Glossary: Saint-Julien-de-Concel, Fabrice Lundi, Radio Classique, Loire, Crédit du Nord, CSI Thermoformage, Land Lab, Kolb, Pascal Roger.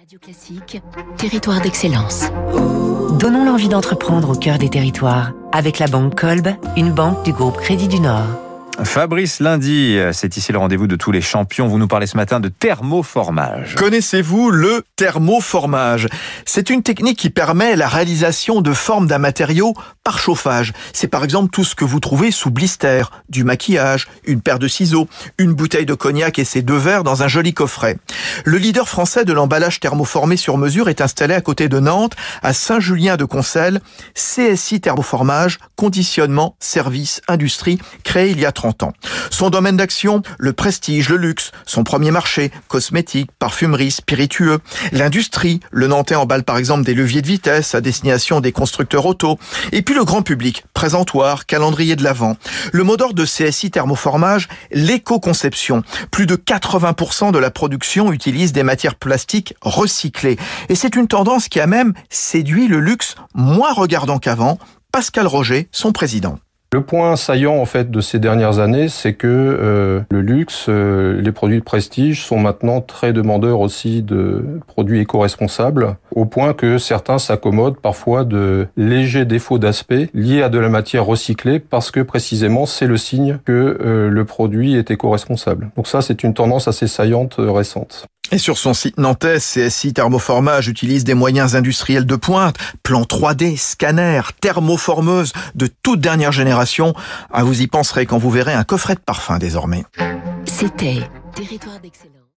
Radio Classique, territoire d'excellence. Donnons l'envie d'entreprendre au cœur des territoires avec la banque Kolb, une banque du groupe Crédit du Nord. Fabrice Lundi, c'est ici le rendez-vous de tous les champions. Vous nous parlez ce matin de thermoformage. Connaissez-vous le thermoformage? C'est une technique qui permet la réalisation de formes d'un matériau par chauffage. C'est par exemple tout ce que vous trouvez sous blister, du maquillage, une paire de ciseaux, une bouteille de cognac et ses deux verres dans un joli coffret. Le leader français de l'emballage thermoformé sur mesure est installé à côté de Nantes, à Saint-Julien-de-Concel. CSI Thermoformage, conditionnement, service, industrie, créé il y a 30 ans. Son domaine d'action, le prestige, le luxe, son premier marché, cosmétiques, parfumeries, spiritueux, l'industrie, le Nantais emballe par exemple des leviers de vitesse à destination des constructeurs auto, et puis le grand public, présentoir, calendrier de l'Avent. Le mot d'ordre de CSI Thermoformage, l'éco-conception. Plus de 80% de la production utilise des matières plastiques recyclées. Et c'est une tendance qui a même séduit le luxe moins regardant qu'avant. Pascal Roger, son président. Le point saillant en fait de ces dernières années, c'est que le luxe, les produits de prestige sont maintenant très demandeurs aussi de produits éco-responsables, au point que certains s'accommodent parfois de légers défauts d'aspect liés à de la matière recyclée parce que précisément c'est le signe que le produit est éco-responsable. Donc ça, c'est une tendance assez saillante récente. Et sur son site nantais, CSI Thermoformage utilise des moyens industriels de pointe, plans 3D, scanners, thermoformeuses de toute dernière génération. Ah, vous y penserez quand vous verrez un coffret de parfum désormais. C'était Territoire d'excellence.